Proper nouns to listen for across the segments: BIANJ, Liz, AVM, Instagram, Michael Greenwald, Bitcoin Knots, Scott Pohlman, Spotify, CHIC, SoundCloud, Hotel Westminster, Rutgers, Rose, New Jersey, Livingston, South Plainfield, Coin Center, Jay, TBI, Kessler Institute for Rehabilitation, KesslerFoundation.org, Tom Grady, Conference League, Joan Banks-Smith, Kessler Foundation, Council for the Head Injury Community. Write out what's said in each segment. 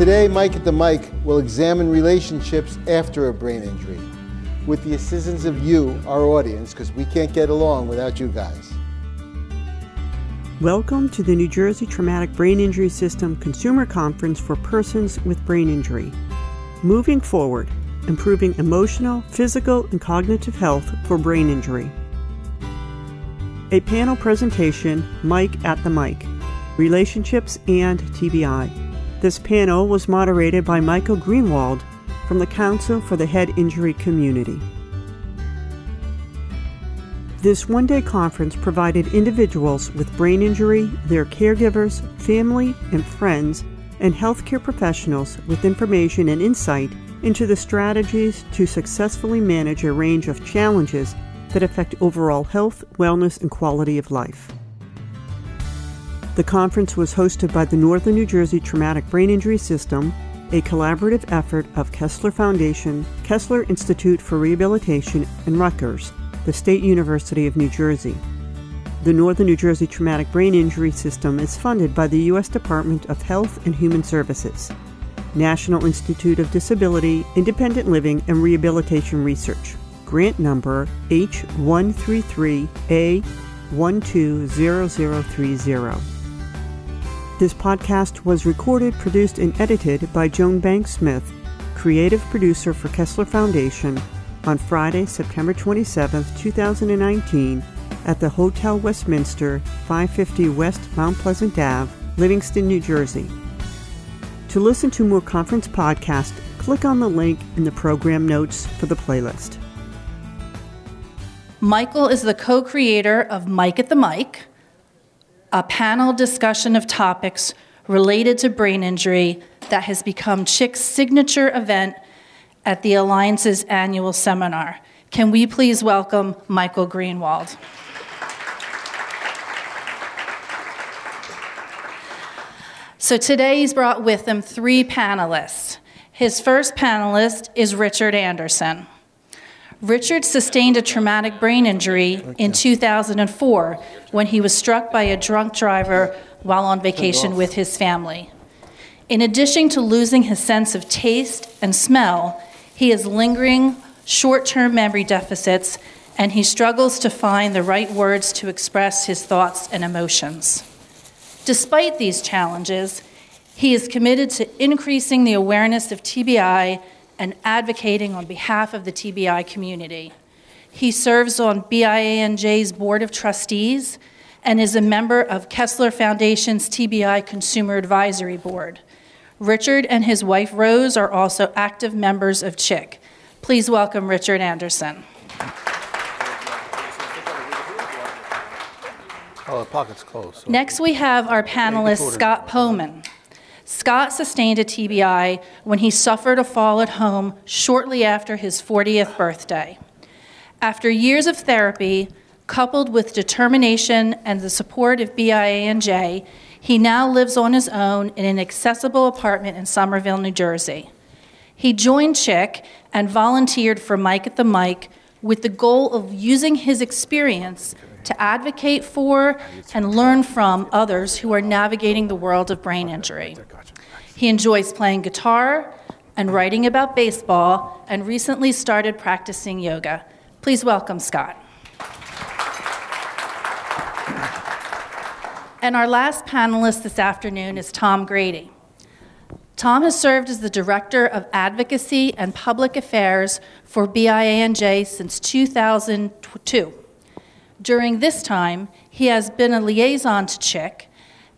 Today, Mike at the Mic will examine relationships after a brain injury with the assistance of you, our audience, because we can't get along without you guys. Welcome to the New Jersey Traumatic Brain Injury System Consumer Conference for Persons with Brain Injury. Moving forward, improving emotional, physical, and cognitive health for brain injury. A panel presentation, Mike at the Mic, Relationships and TBI. This panel was moderated by Michael Greenwald from the Council for the Head Injury Community. This one-day conference provided individuals with brain injury, their caregivers, family and friends, and healthcare professionals with information and insight into the strategies to successfully manage a range of challenges that affect overall health, wellness, and quality of life. The conference was hosted by the Northern New Jersey Traumatic Brain Injury System, a collaborative effort of Kessler Foundation, Kessler Institute for Rehabilitation, and Rutgers, the State University of New Jersey. The Northern New Jersey Traumatic Brain Injury System is funded by the U.S. Department of Health and Human Services, National Institute of Disability, Independent Living, and Rehabilitation Research. Grant number H133A120030. This podcast was recorded, produced, and edited by Joan Banks-Smith, creative producer for Kessler Foundation, on Friday, September 27, 2019, at the Hotel Westminster, 550 West Mount Pleasant Ave, Livingston, New Jersey. To listen to more conference podcasts, click on the link in the program notes for the playlist. Michael is the co-creator of Mike at the Mic, a panel discussion of topics related to brain injury that has become CHIC's signature event at the Alliance's annual seminar. Can we please welcome Michael Greenwald? So today he's brought with him three panelists. His first panelist is Richard Anderson. Richard sustained a traumatic brain injury in 2004 when he was struck by a drunk driver while on vacation with his family. In addition to losing his sense of taste and smell, he has lingering short-term memory deficits, and he struggles to find the right words to express his thoughts and emotions. Despite these challenges, he is committed to increasing the awareness of TBI and advocating on behalf of the TBI community. He serves on BIANJ's Board of Trustees and is a member of Kessler Foundation's TBI Consumer Advisory Board. Richard and his wife, Rose, are also active members of CHIC. Please welcome Richard Anderson. Oh, the pocket's closed. So. Next, we have our panelist, Scott Pohlman. Scott sustained a TBI when he suffered a fall at home shortly after his 40th birthday. After years of therapy, coupled with determination and the support of BIANJ, he now lives on his own in an accessible apartment in Somerville, New Jersey. He joined CHIC and volunteered for Mike at the Mic with the goal of using his experience to advocate for and learn from others who are navigating the world of brain injury. He enjoys playing guitar and writing about baseball and recently started practicing yoga. Please welcome Scott. And our last panelist this afternoon is Tom Grady. Tom has served as the Director of Advocacy and Public Affairs for BIANJ since 2002. During this time, he has been a liaison to CHIC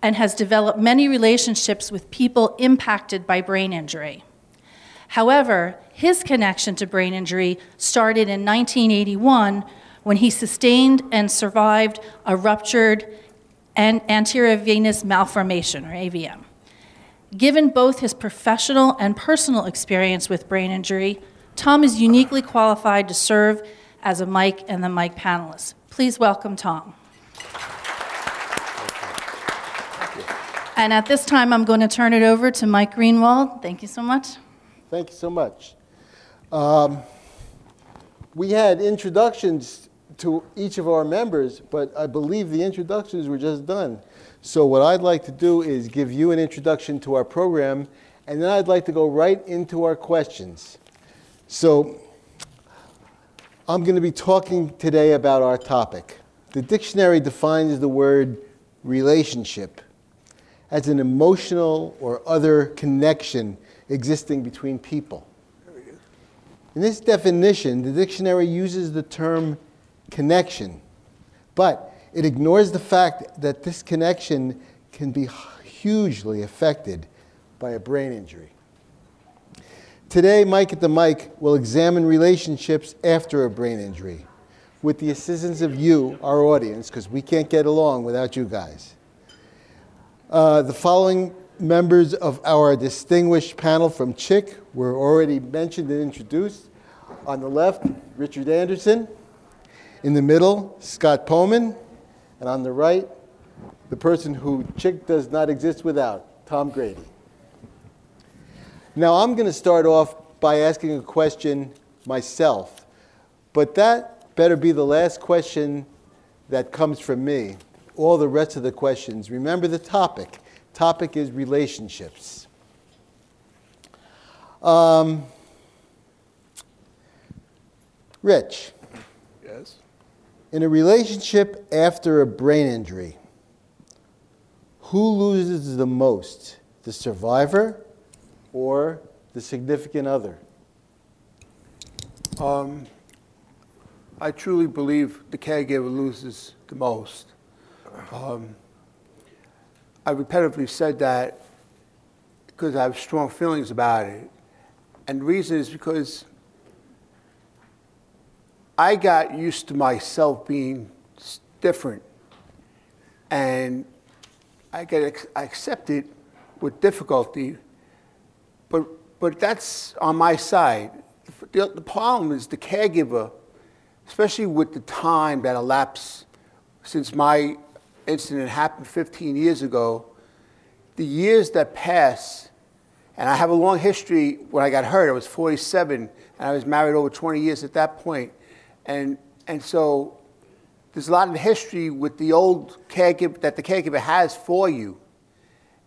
and has developed many relationships with people impacted by brain injury. However, his connection to brain injury started in 1981 when he sustained and survived a ruptured arteriovenous malformation, or AVM. Given both his professional and personal experience with brain injury, Tom is uniquely qualified to serve as a Mike and the Mic panelist. Please welcome Tom. Thank you. And at this time, I'm going to turn it over to Mike Greenwald. Thank you so much. Thank you so much. We had introductions to each of our members, but I believe the introductions were just done. So what I'd like to do is give you an introduction to our program And then I'd like to go right into our questions. So I'm going to be talking today about our topic. The dictionary defines the word relationship as an emotional or other connection existing between people. In this definition, the dictionary uses the term connection, but it ignores the fact that this connection can be hugely affected by a brain injury. Today, Mike at the Mic will examine relationships after a brain injury with the assistance of you, our audience, because we can't get along without you guys. The following members of our distinguished panel from CHIC were already mentioned and introduced. On the left, Richard Anderson. In the middle, Scott Pohlman. And on the right, the person who CHIC does not exist without, Tom Grady. Now, I'm going to start off by asking a question myself, but that better be the last question that comes from me. All the rest of the questions, remember the topic. Topic is relationships. Rich. Yes? In a relationship after a brain injury, who loses the most? The survivor or the significant other? I truly believe the caregiver loses the most. I repetitively said that because I have strong feelings about it. And the reason is because I got used to myself being different. And I accept it with difficulty, but that's on my side. The problem is the caregiver, especially with the time that elapsed since my incident happened 15 years ago, the years that pass, and I have a long history. When I got hurt, I was 47, and I was married over 20 years at that point. And so there's a lot of history with the old caregiver that the caregiver has for you.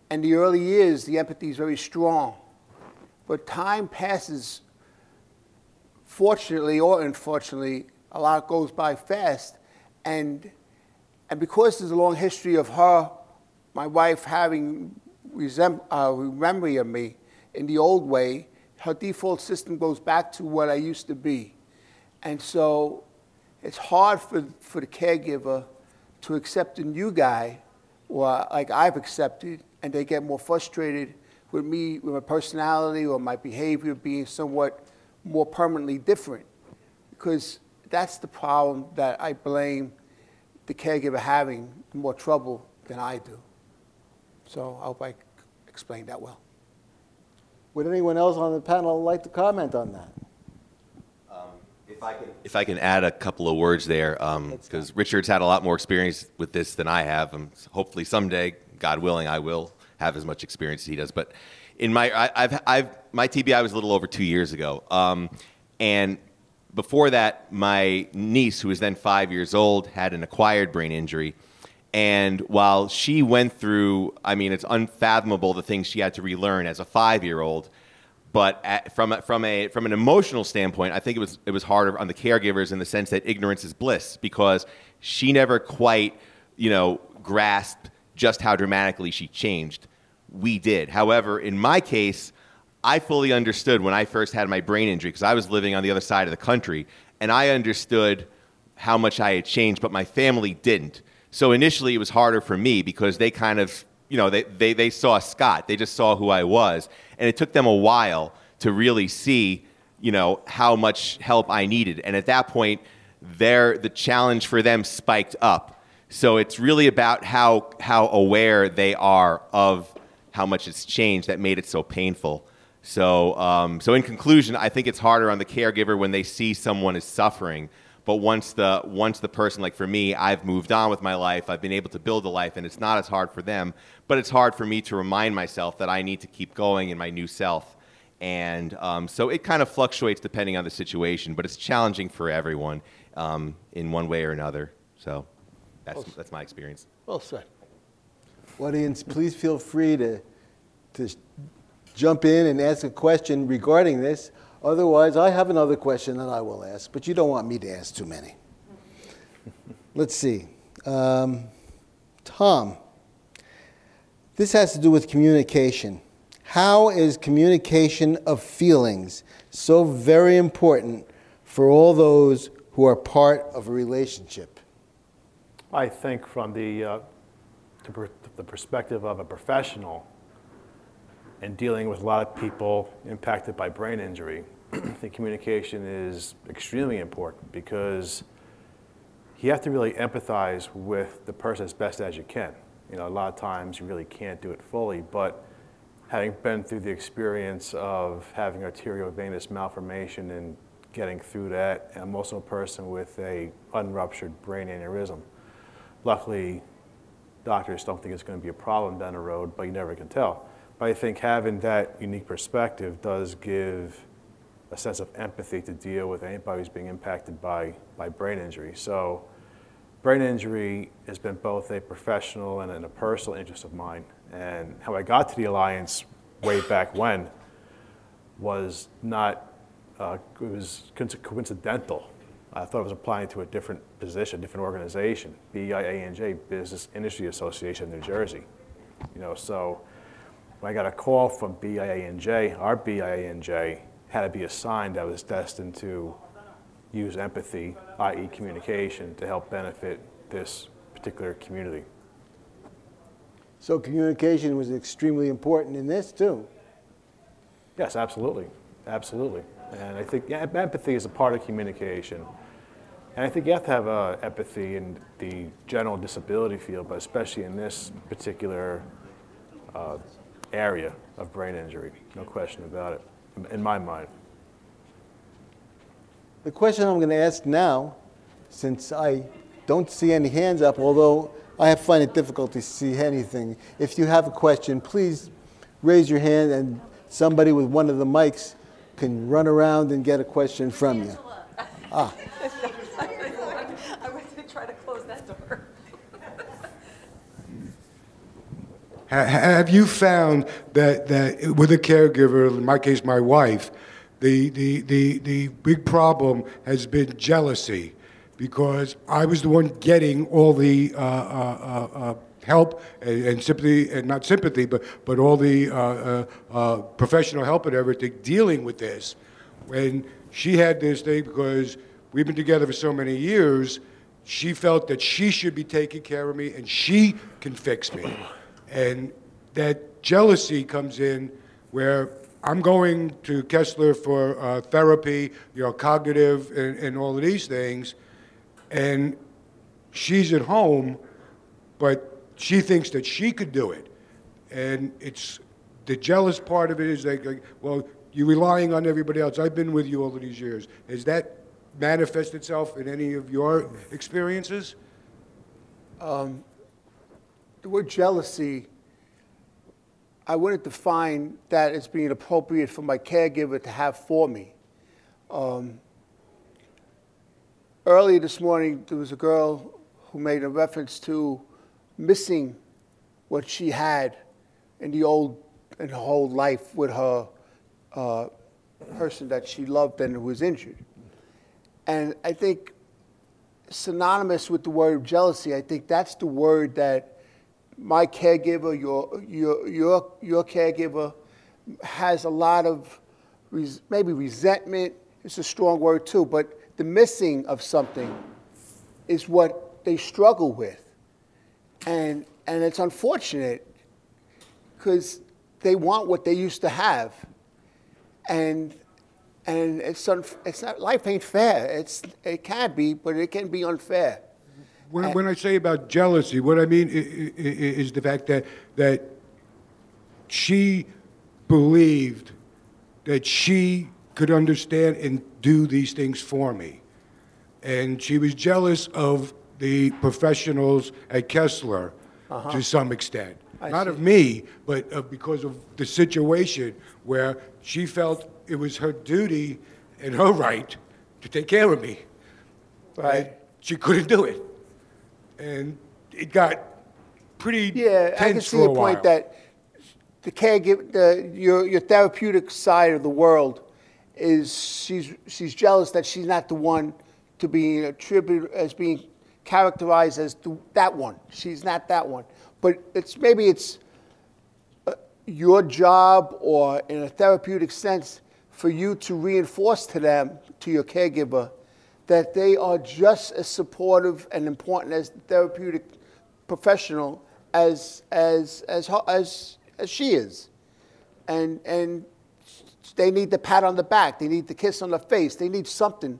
And the early years, the empathy is very strong. But time passes, fortunately or unfortunately, a lot goes by fast. And because there's a long history of her, my wife, having memory of me in the old way, her default system goes back to what I used to be. And so it's hard for the caregiver to accept a new guy, or like I've accepted, and they get more frustrated with me, with my personality or my behavior being somewhat more permanently different. Because that's the problem that I blame the caregiver having, more trouble than I do. So I hope I explained that well. Would anyone else on the panel like to comment on that? If I can add a couple of words there, because Richard's had a lot more experience with this than I have. Hopefully someday, God willing, I will have as much experience as he does. But in my TBI was a little over 2 years ago, and before that, my niece, who was then 5 years old, had an acquired brain injury. And while she went through, I mean, it's unfathomable the things she had to relearn as a five-year-old. But from an emotional standpoint, I think it was harder on the caregivers in the sense that ignorance is bliss, because she never quite, grasped just how dramatically she changed. We did. However, in my case, I fully understood when I first had my brain injury, because I was living on the other side of the country, and I understood how much I had changed, but my family didn't. So initially it was harder for me because they kind of, they saw Scott. They just saw who I was. And it took them a while to really see, how much help I needed. And at that point, the challenge for them spiked up. So it's really about how aware they are of how much it's changed that made it so painful. So in conclusion, I think it's harder on the caregiver when they see someone is suffering. But once the person, like for me, I've moved on with my life, I've been able to build a life, and it's not as hard for them. But it's hard for me to remind myself that I need to keep going in my new self. And so it kind of fluctuates depending on the situation, but it's challenging for everyone in one way or another. So that's my experience. Well said. Audience, please feel free to jump in and ask a question regarding this. Otherwise, I have another question that I will ask, but you don't want me to ask too many. Let's see. Tom, this has to do with communication. How is communication of feelings so very important for all those who are part of a relationship? I think from the perspective of a professional and dealing with a lot of people impacted by brain injury, the communication is extremely important because you have to really empathize with the person as best as you can. You know, a lot of times you really can't do it fully, but having been through the experience of having arteriovenous malformation and getting through that, and I'm also a person with an unruptured brain aneurysm. Luckily, doctors don't think it's going to be a problem down the road, but you never can tell. But I think having that unique perspective does give a sense of empathy to deal with anybody who's being impacted by brain injury. So brain injury has been both a professional and a personal interest of mine. And how I got to the Alliance way back when was not, it was coincidental. I thought I was applying to a different position, different organization, BIANJ, Business Industry Association in New Jersey. You know, so when I got a call from BIANJ, our BIANJ had to be a sign that I was destined to use empathy, i.e. communication, to help benefit this particular community. So communication was extremely important in this too? Yes, absolutely, absolutely. And I think empathy is a part of communication. And I think you have to have empathy in the general disability field, but especially in this particular area of brain injury, no question about it. In my mind. The question I'm going to ask now, since I don't see any hands up, although I find it difficult to see anything, if you have a question, please raise your hand and somebody with one of the mics can run around and get a question from you. Ah. I was going to try to close that door. Have you found that with a caregiver, in my case, my wife, the big problem has been jealousy, because I was the one getting all the help and sympathy, and not sympathy, but all the professional help and everything dealing with this. When she had this thing, because we've been together for so many years, she felt that she should be taking care of me and she can fix me. And that jealousy comes in where I'm going to Kessler for therapy, you know, cognitive and all of these things, and she's at home, but she thinks that she could do it. And it's the jealous part of it is like, well, you're relying on everybody else. I've been with you all of these years. Has that manifested itself in any of your experiences? The word jealousy, I wouldn't define that as being appropriate for my caregiver to have for me. Earlier this morning, there was a girl who made a reference to missing what she had in her whole life with her person that she loved and who was injured. And I think synonymous with the word jealousy, I think that's the word that my caregiver, your caregiver, has a lot of maybe resentment. It's a strong word too, but the missing of something is what they struggle with, and it's unfortunate because they want what they used to have, and it's not, life ain't fair. It can be, but it can be unfair. When I say about jealousy, what I mean is the fact that she believed that she could understand and do these things for me. And she was jealous of the professionals at Kessler to some extent. Not of me, but because of the situation where she felt it was her duty and her right to take care of me. Right. She couldn't do it. And it got pretty tense for a while. Yeah, I can see the point that the caregiver, your therapeutic side of the world is she's jealous that she's not the one to be attributed as being characterized as that one. She's not that one. But it's maybe it's your job, or in a therapeutic sense, for you to reinforce to them, to your caregiver, that they are just as supportive and important as the therapeutic professional as she is, and they need the pat on the back, they need the kiss on the face, they need something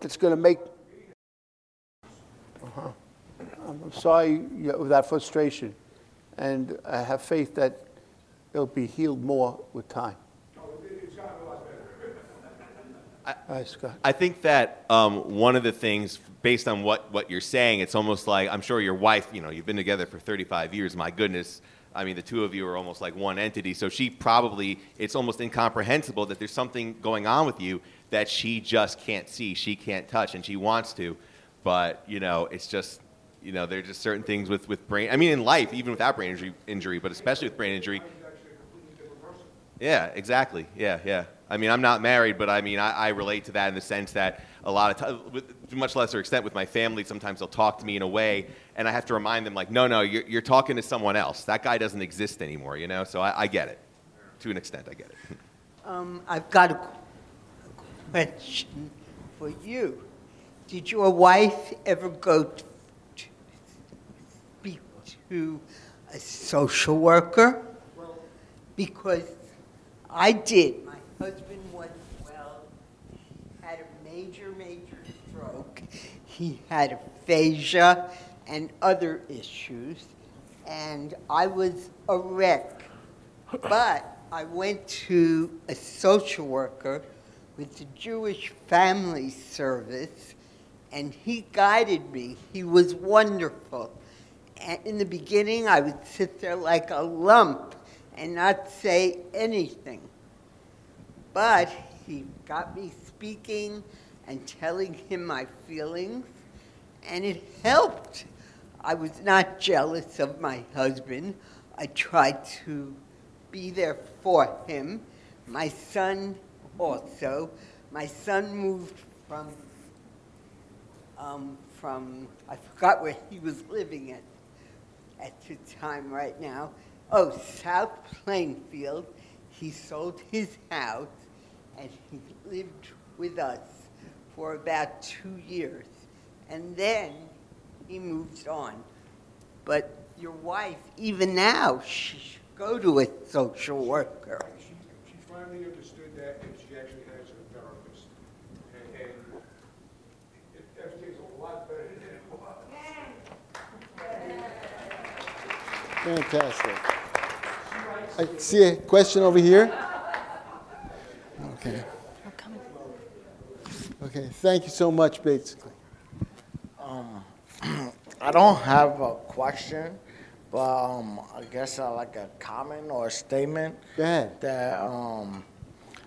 that's going to make. I'm sorry with that frustration, and I have faith that it'll be healed more with time. Hi, Scott. I think that one of the things, based on what you're saying, it's almost like, I'm sure your wife, you know, you've been together for 35 years. My goodness, I mean, the two of you are almost like one entity. So she probably, it's almost incomprehensible that there's something going on with you that she just can't see, she can't touch, and she wants to. But, you know, it's just, you know, there are just certain things with brain, I mean, in life, even without brain injury, but especially with brain injury. Yeah, exactly. Yeah, yeah. I mean, I'm not married, but I mean, I relate to that in the sense that a lot of times, to much lesser extent with my family, sometimes they'll talk to me in a way, and I have to remind them, like, no, you're talking to someone else. That guy doesn't exist anymore, you know? So I get it. To an extent, I get it. I've got a question for you. Did your wife ever go to a social worker? Because I did. My husband wasn't well. He had a major stroke. He had aphasia and other issues. And I was a wreck. But I went to a social worker with the Jewish Family Service, and he guided me. He was wonderful. And in the beginning, I would sit there like a lump and not say anything. But he got me speaking and telling him my feelings, and it helped. I was not jealous of my husband. I tried to be there for him. My son also. My son moved from I forgot where he was living at the time right now. Oh, South Plainfield. He sold his house, and he lived with us for about 2 years. And then he moved on. But your wife, even now, she should go to a social worker. She finally understood that, and she actually has a therapist. And everything's a lot better than it was. Fantastic. I see a question over here. Okay. We're coming. Okay, thank you so much, Bates. I don't have a question, but I guess I like a comment or a statement. Go ahead. That,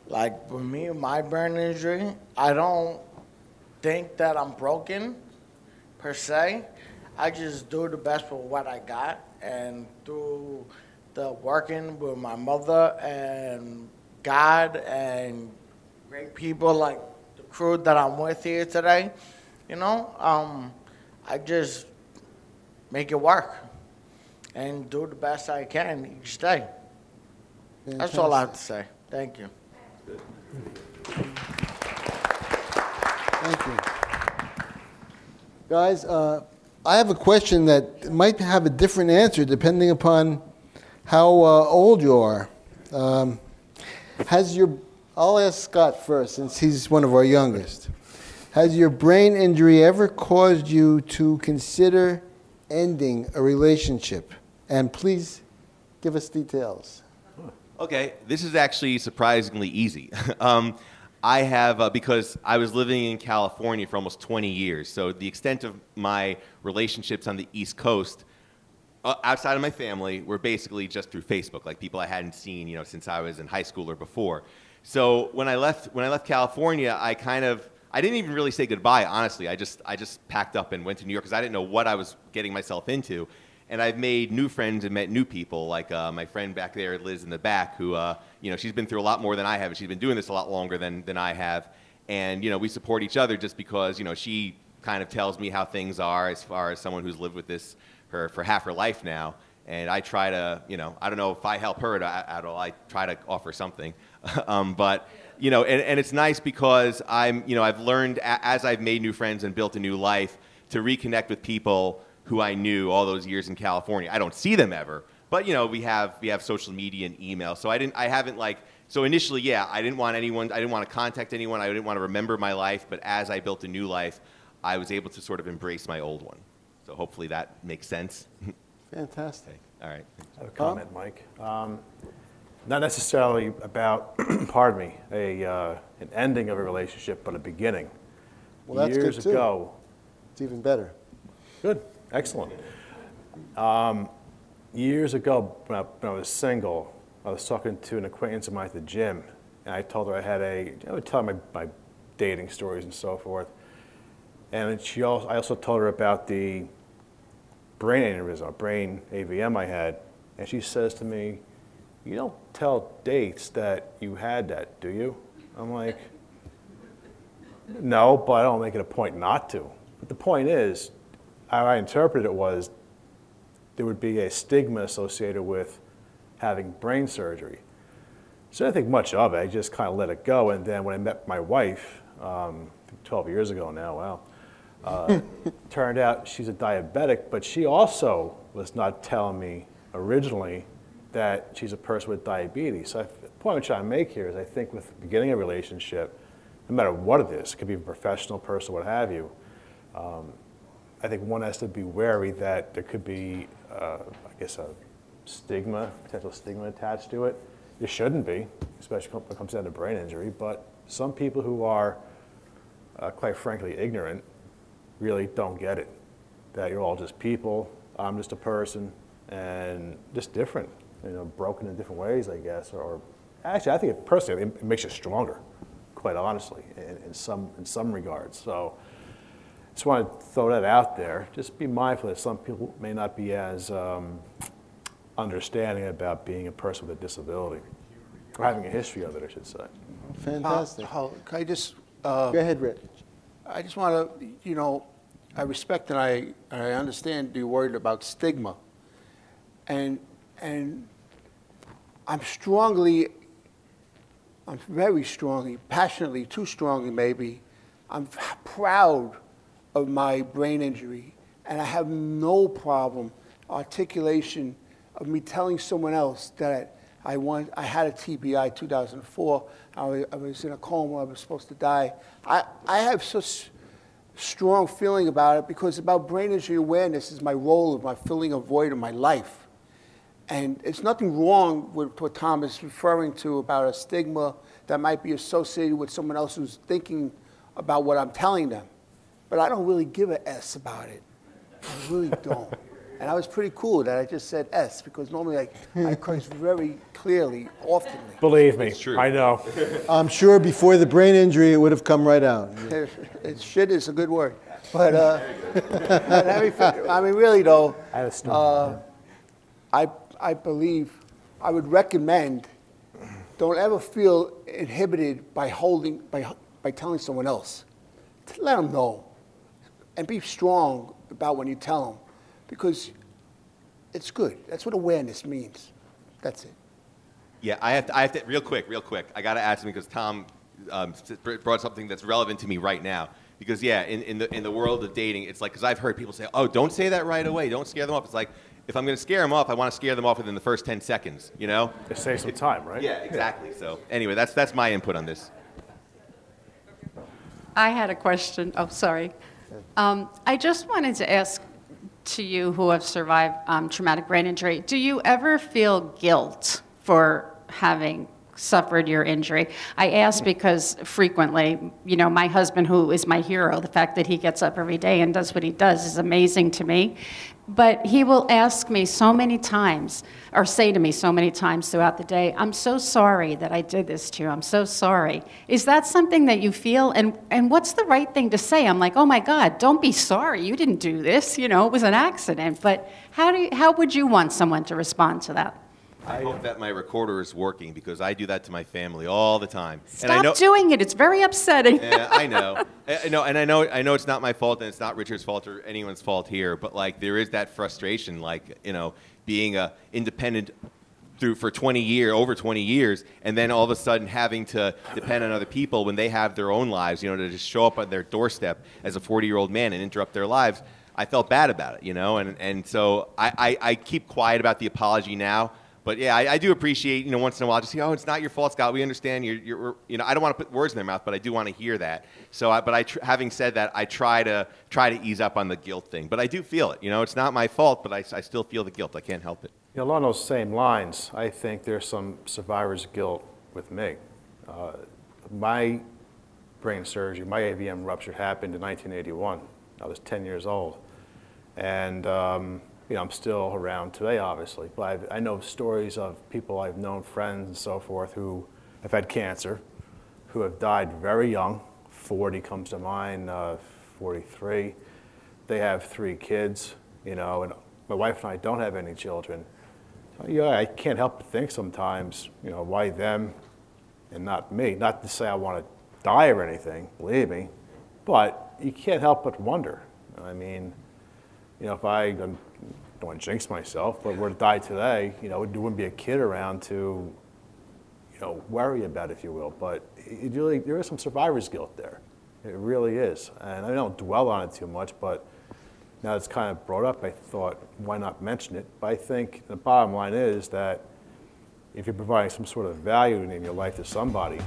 like for me, my brain injury, I don't think that I'm broken, per se. I just do the best with what I got, and through the working with my mother and God and great people like the crew that I'm with here today, you know, I just make it work and do the best I can each day. Fantastic. That's all I have to say. Thank you. Thank you. Guys, I have a question that might have a different answer depending upon how old you are. I'll ask Scott first, since he's one of our youngest. Has your brain injury ever caused you to consider ending a relationship? And please give us details. Okay, this is actually surprisingly easy. I have, because I was living in California for almost 20 years, so the extent of my relationships on the East Coast outside of my family were basically just through Facebook, like people I hadn't seen, you know, since I was in high school or before. So when I left California, I didn't even really say goodbye, honestly. I just packed up and went to New York because I didn't know what I was getting myself into. And I've made new friends and met new people, like my friend back there, Liz, in the back, who, you know, she's been through a lot more than I have. And she's been doing this a lot longer than I have. And, you know, we support each other just because, you know, she kind of tells me how things are as far as someone who's lived with this for half her life now. And I try to, you know, I don't know if I help her at all. I try to offer something. But, you know, and it's nice because I'm, you know, I've learned as I've made new friends and built a new life to reconnect with people who I knew all those years in California. I don't see them ever, but you know, we have social media and email. So I haven't like, so initially, yeah, I didn't want to contact anyone. I didn't want to remember my life, but as I built a new life, I was able to sort of embrace my old one. So hopefully that makes sense. Fantastic. All right. I have a comment, Mike. Not necessarily about, pardon me, an ending of a relationship, but a beginning. Well, that's good too. Years ago. It's even better. Good. Excellent. Years ago, when I was single, I was talking to an acquaintance of mine at the gym, and I told her I would tell her my dating stories and so forth. And I also told her about the brain aneurysm, brain AVM I had. And she says to me, "You don't tell dates that you had that, do you?" I'm like, "No, but I don't make it a point not to." But the point is, how I interpreted it was there would be a stigma associated with having brain surgery. So I didn't think much of it. I just kind of let it go. And then when I met my wife 12 years ago now, wow, turned out she's a diabetic, but she also was not telling me originally that she's a person with diabetes. So the point I'm trying to make here is I think with the beginning of a relationship, no matter what it is, it could be a professional, personal, what have you, I think one has to be wary that there could be, I guess, a stigma, potential stigma attached to it. It shouldn't be, especially when it comes down to brain injury. But some people who are, quite frankly, ignorant really don't get it, that you're all just people, I'm just a person, and just different, you know, broken in different ways, I guess. Or actually, I think personally, it makes you stronger, quite honestly, in some regards. So. Just want to throw that out there. Just be mindful that some people may not be as understanding about being a person with a disability, or having a history of it, I should say. Fantastic. Can I just go ahead, Rich? I just want to, you know, I respect and I understand you're worried about stigma, and I'm very strongly, passionately, too strongly maybe, I'm proud of my brain injury, and I have no problem articulation of me telling someone else that I had a TBI 2004, I was in a coma, I was supposed to die. I have such strong feeling about it because about brain injury awareness is my role of my filling a void of my life. And it's nothing wrong with what Tom is referring to about a stigma that might be associated with someone else who's thinking about what I'm telling them. But I don't really give a S about it. I really don't. And I was pretty cool that I just said S because normally I curse very clearly, often. Believe me, it's true. I know. I'm sure before the brain injury, it would have come right out. Shit is a good word. But, I mean, really, though, I believe I would recommend don't ever feel inhibited by telling someone else. Let them know, and be strong about when you tell them, because it's good. That's what awareness means. That's it. Yeah, I have to real quick. I got to ask him because Tom brought something that's relevant to me right now. Because yeah, in the world of dating, it's like because I've heard people say, "Oh, don't say that right away. Don't scare them off." It's like if I'm going to scare them off, I want to scare them off within the first 10 seconds. You know, just save some time, right? Yeah, exactly. So anyway, that's my input on this. I had a question. Oh, sorry. I just wanted to ask to you who have survived traumatic brain injury, do you ever feel guilt for having suffered your injury. I ask because frequently, you know, my husband, who is my hero, the fact that he gets up every day and does what he does is amazing to me. But he will ask me so many times, or say to me so many times throughout the day, I'm so sorry that I did this to you, I'm so sorry. Is that something that you feel? And what's the right thing to say? I'm like, oh my God, don't be sorry, you didn't do this, you know, it was an accident. But how would you want someone to respond to that? I hope that my recorder is working, because I do that to my family all the time. Stop and I know, doing it. It's very upsetting. Yeah, I know. I know it's not my fault, and it's not Richard's fault or anyone's fault here, but like there is that frustration, like, you know, being a independent for 20 years, and then all of a sudden having to depend on other people when they have their own lives, you know, to just show up on their doorstep as a 40-year-old man and interrupt their lives. I felt bad about it, you know, and so I keep quiet about the apology now. But yeah, I do appreciate, you know, once in a while just, oh, it's not your fault, Scott. We understand you're you know, I don't want to put words in their mouth, but I do want to hear that. So, having said that, I try to ease up on the guilt thing. But I do feel it, you know, it's not my fault, but I still feel the guilt. I can't help it. You know, along those same lines, I think there's some survivor's guilt with me. My brain surgery, my AVM rupture happened in 1981. I was 10 years old, and you know, I'm still around today, obviously, but I know stories of people I've known, friends and so forth, who have had cancer, who have died very young. 40 comes to mind, 43. They have 3 kids, you know, and my wife and I don't have any children. Yeah, I can't help but think sometimes, you know, why them and not me? Not to say I want to die or anything, believe me, but you can't help but wonder. I mean, you know, if I don't want to jinx myself, but were to die today, you know, there wouldn't be a kid around to, you know, worry about, if you will. But it really, there is some survivor's guilt there. It really is. And I don't dwell on it too much, but now it's kind of brought up, I thought, why not mention it? But I think the bottom line is that if you're providing some sort of value in your life to somebody,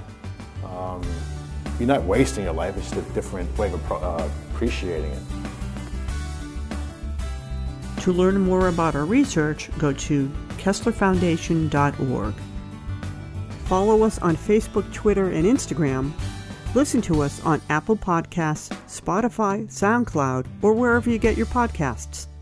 you're not wasting your life. It's just a different way of appreciating it. To learn more about our research, go to KesslerFoundation.org. Follow us on Facebook, Twitter, and Instagram. Listen to us on Apple Podcasts, Spotify, SoundCloud, or wherever you get your podcasts.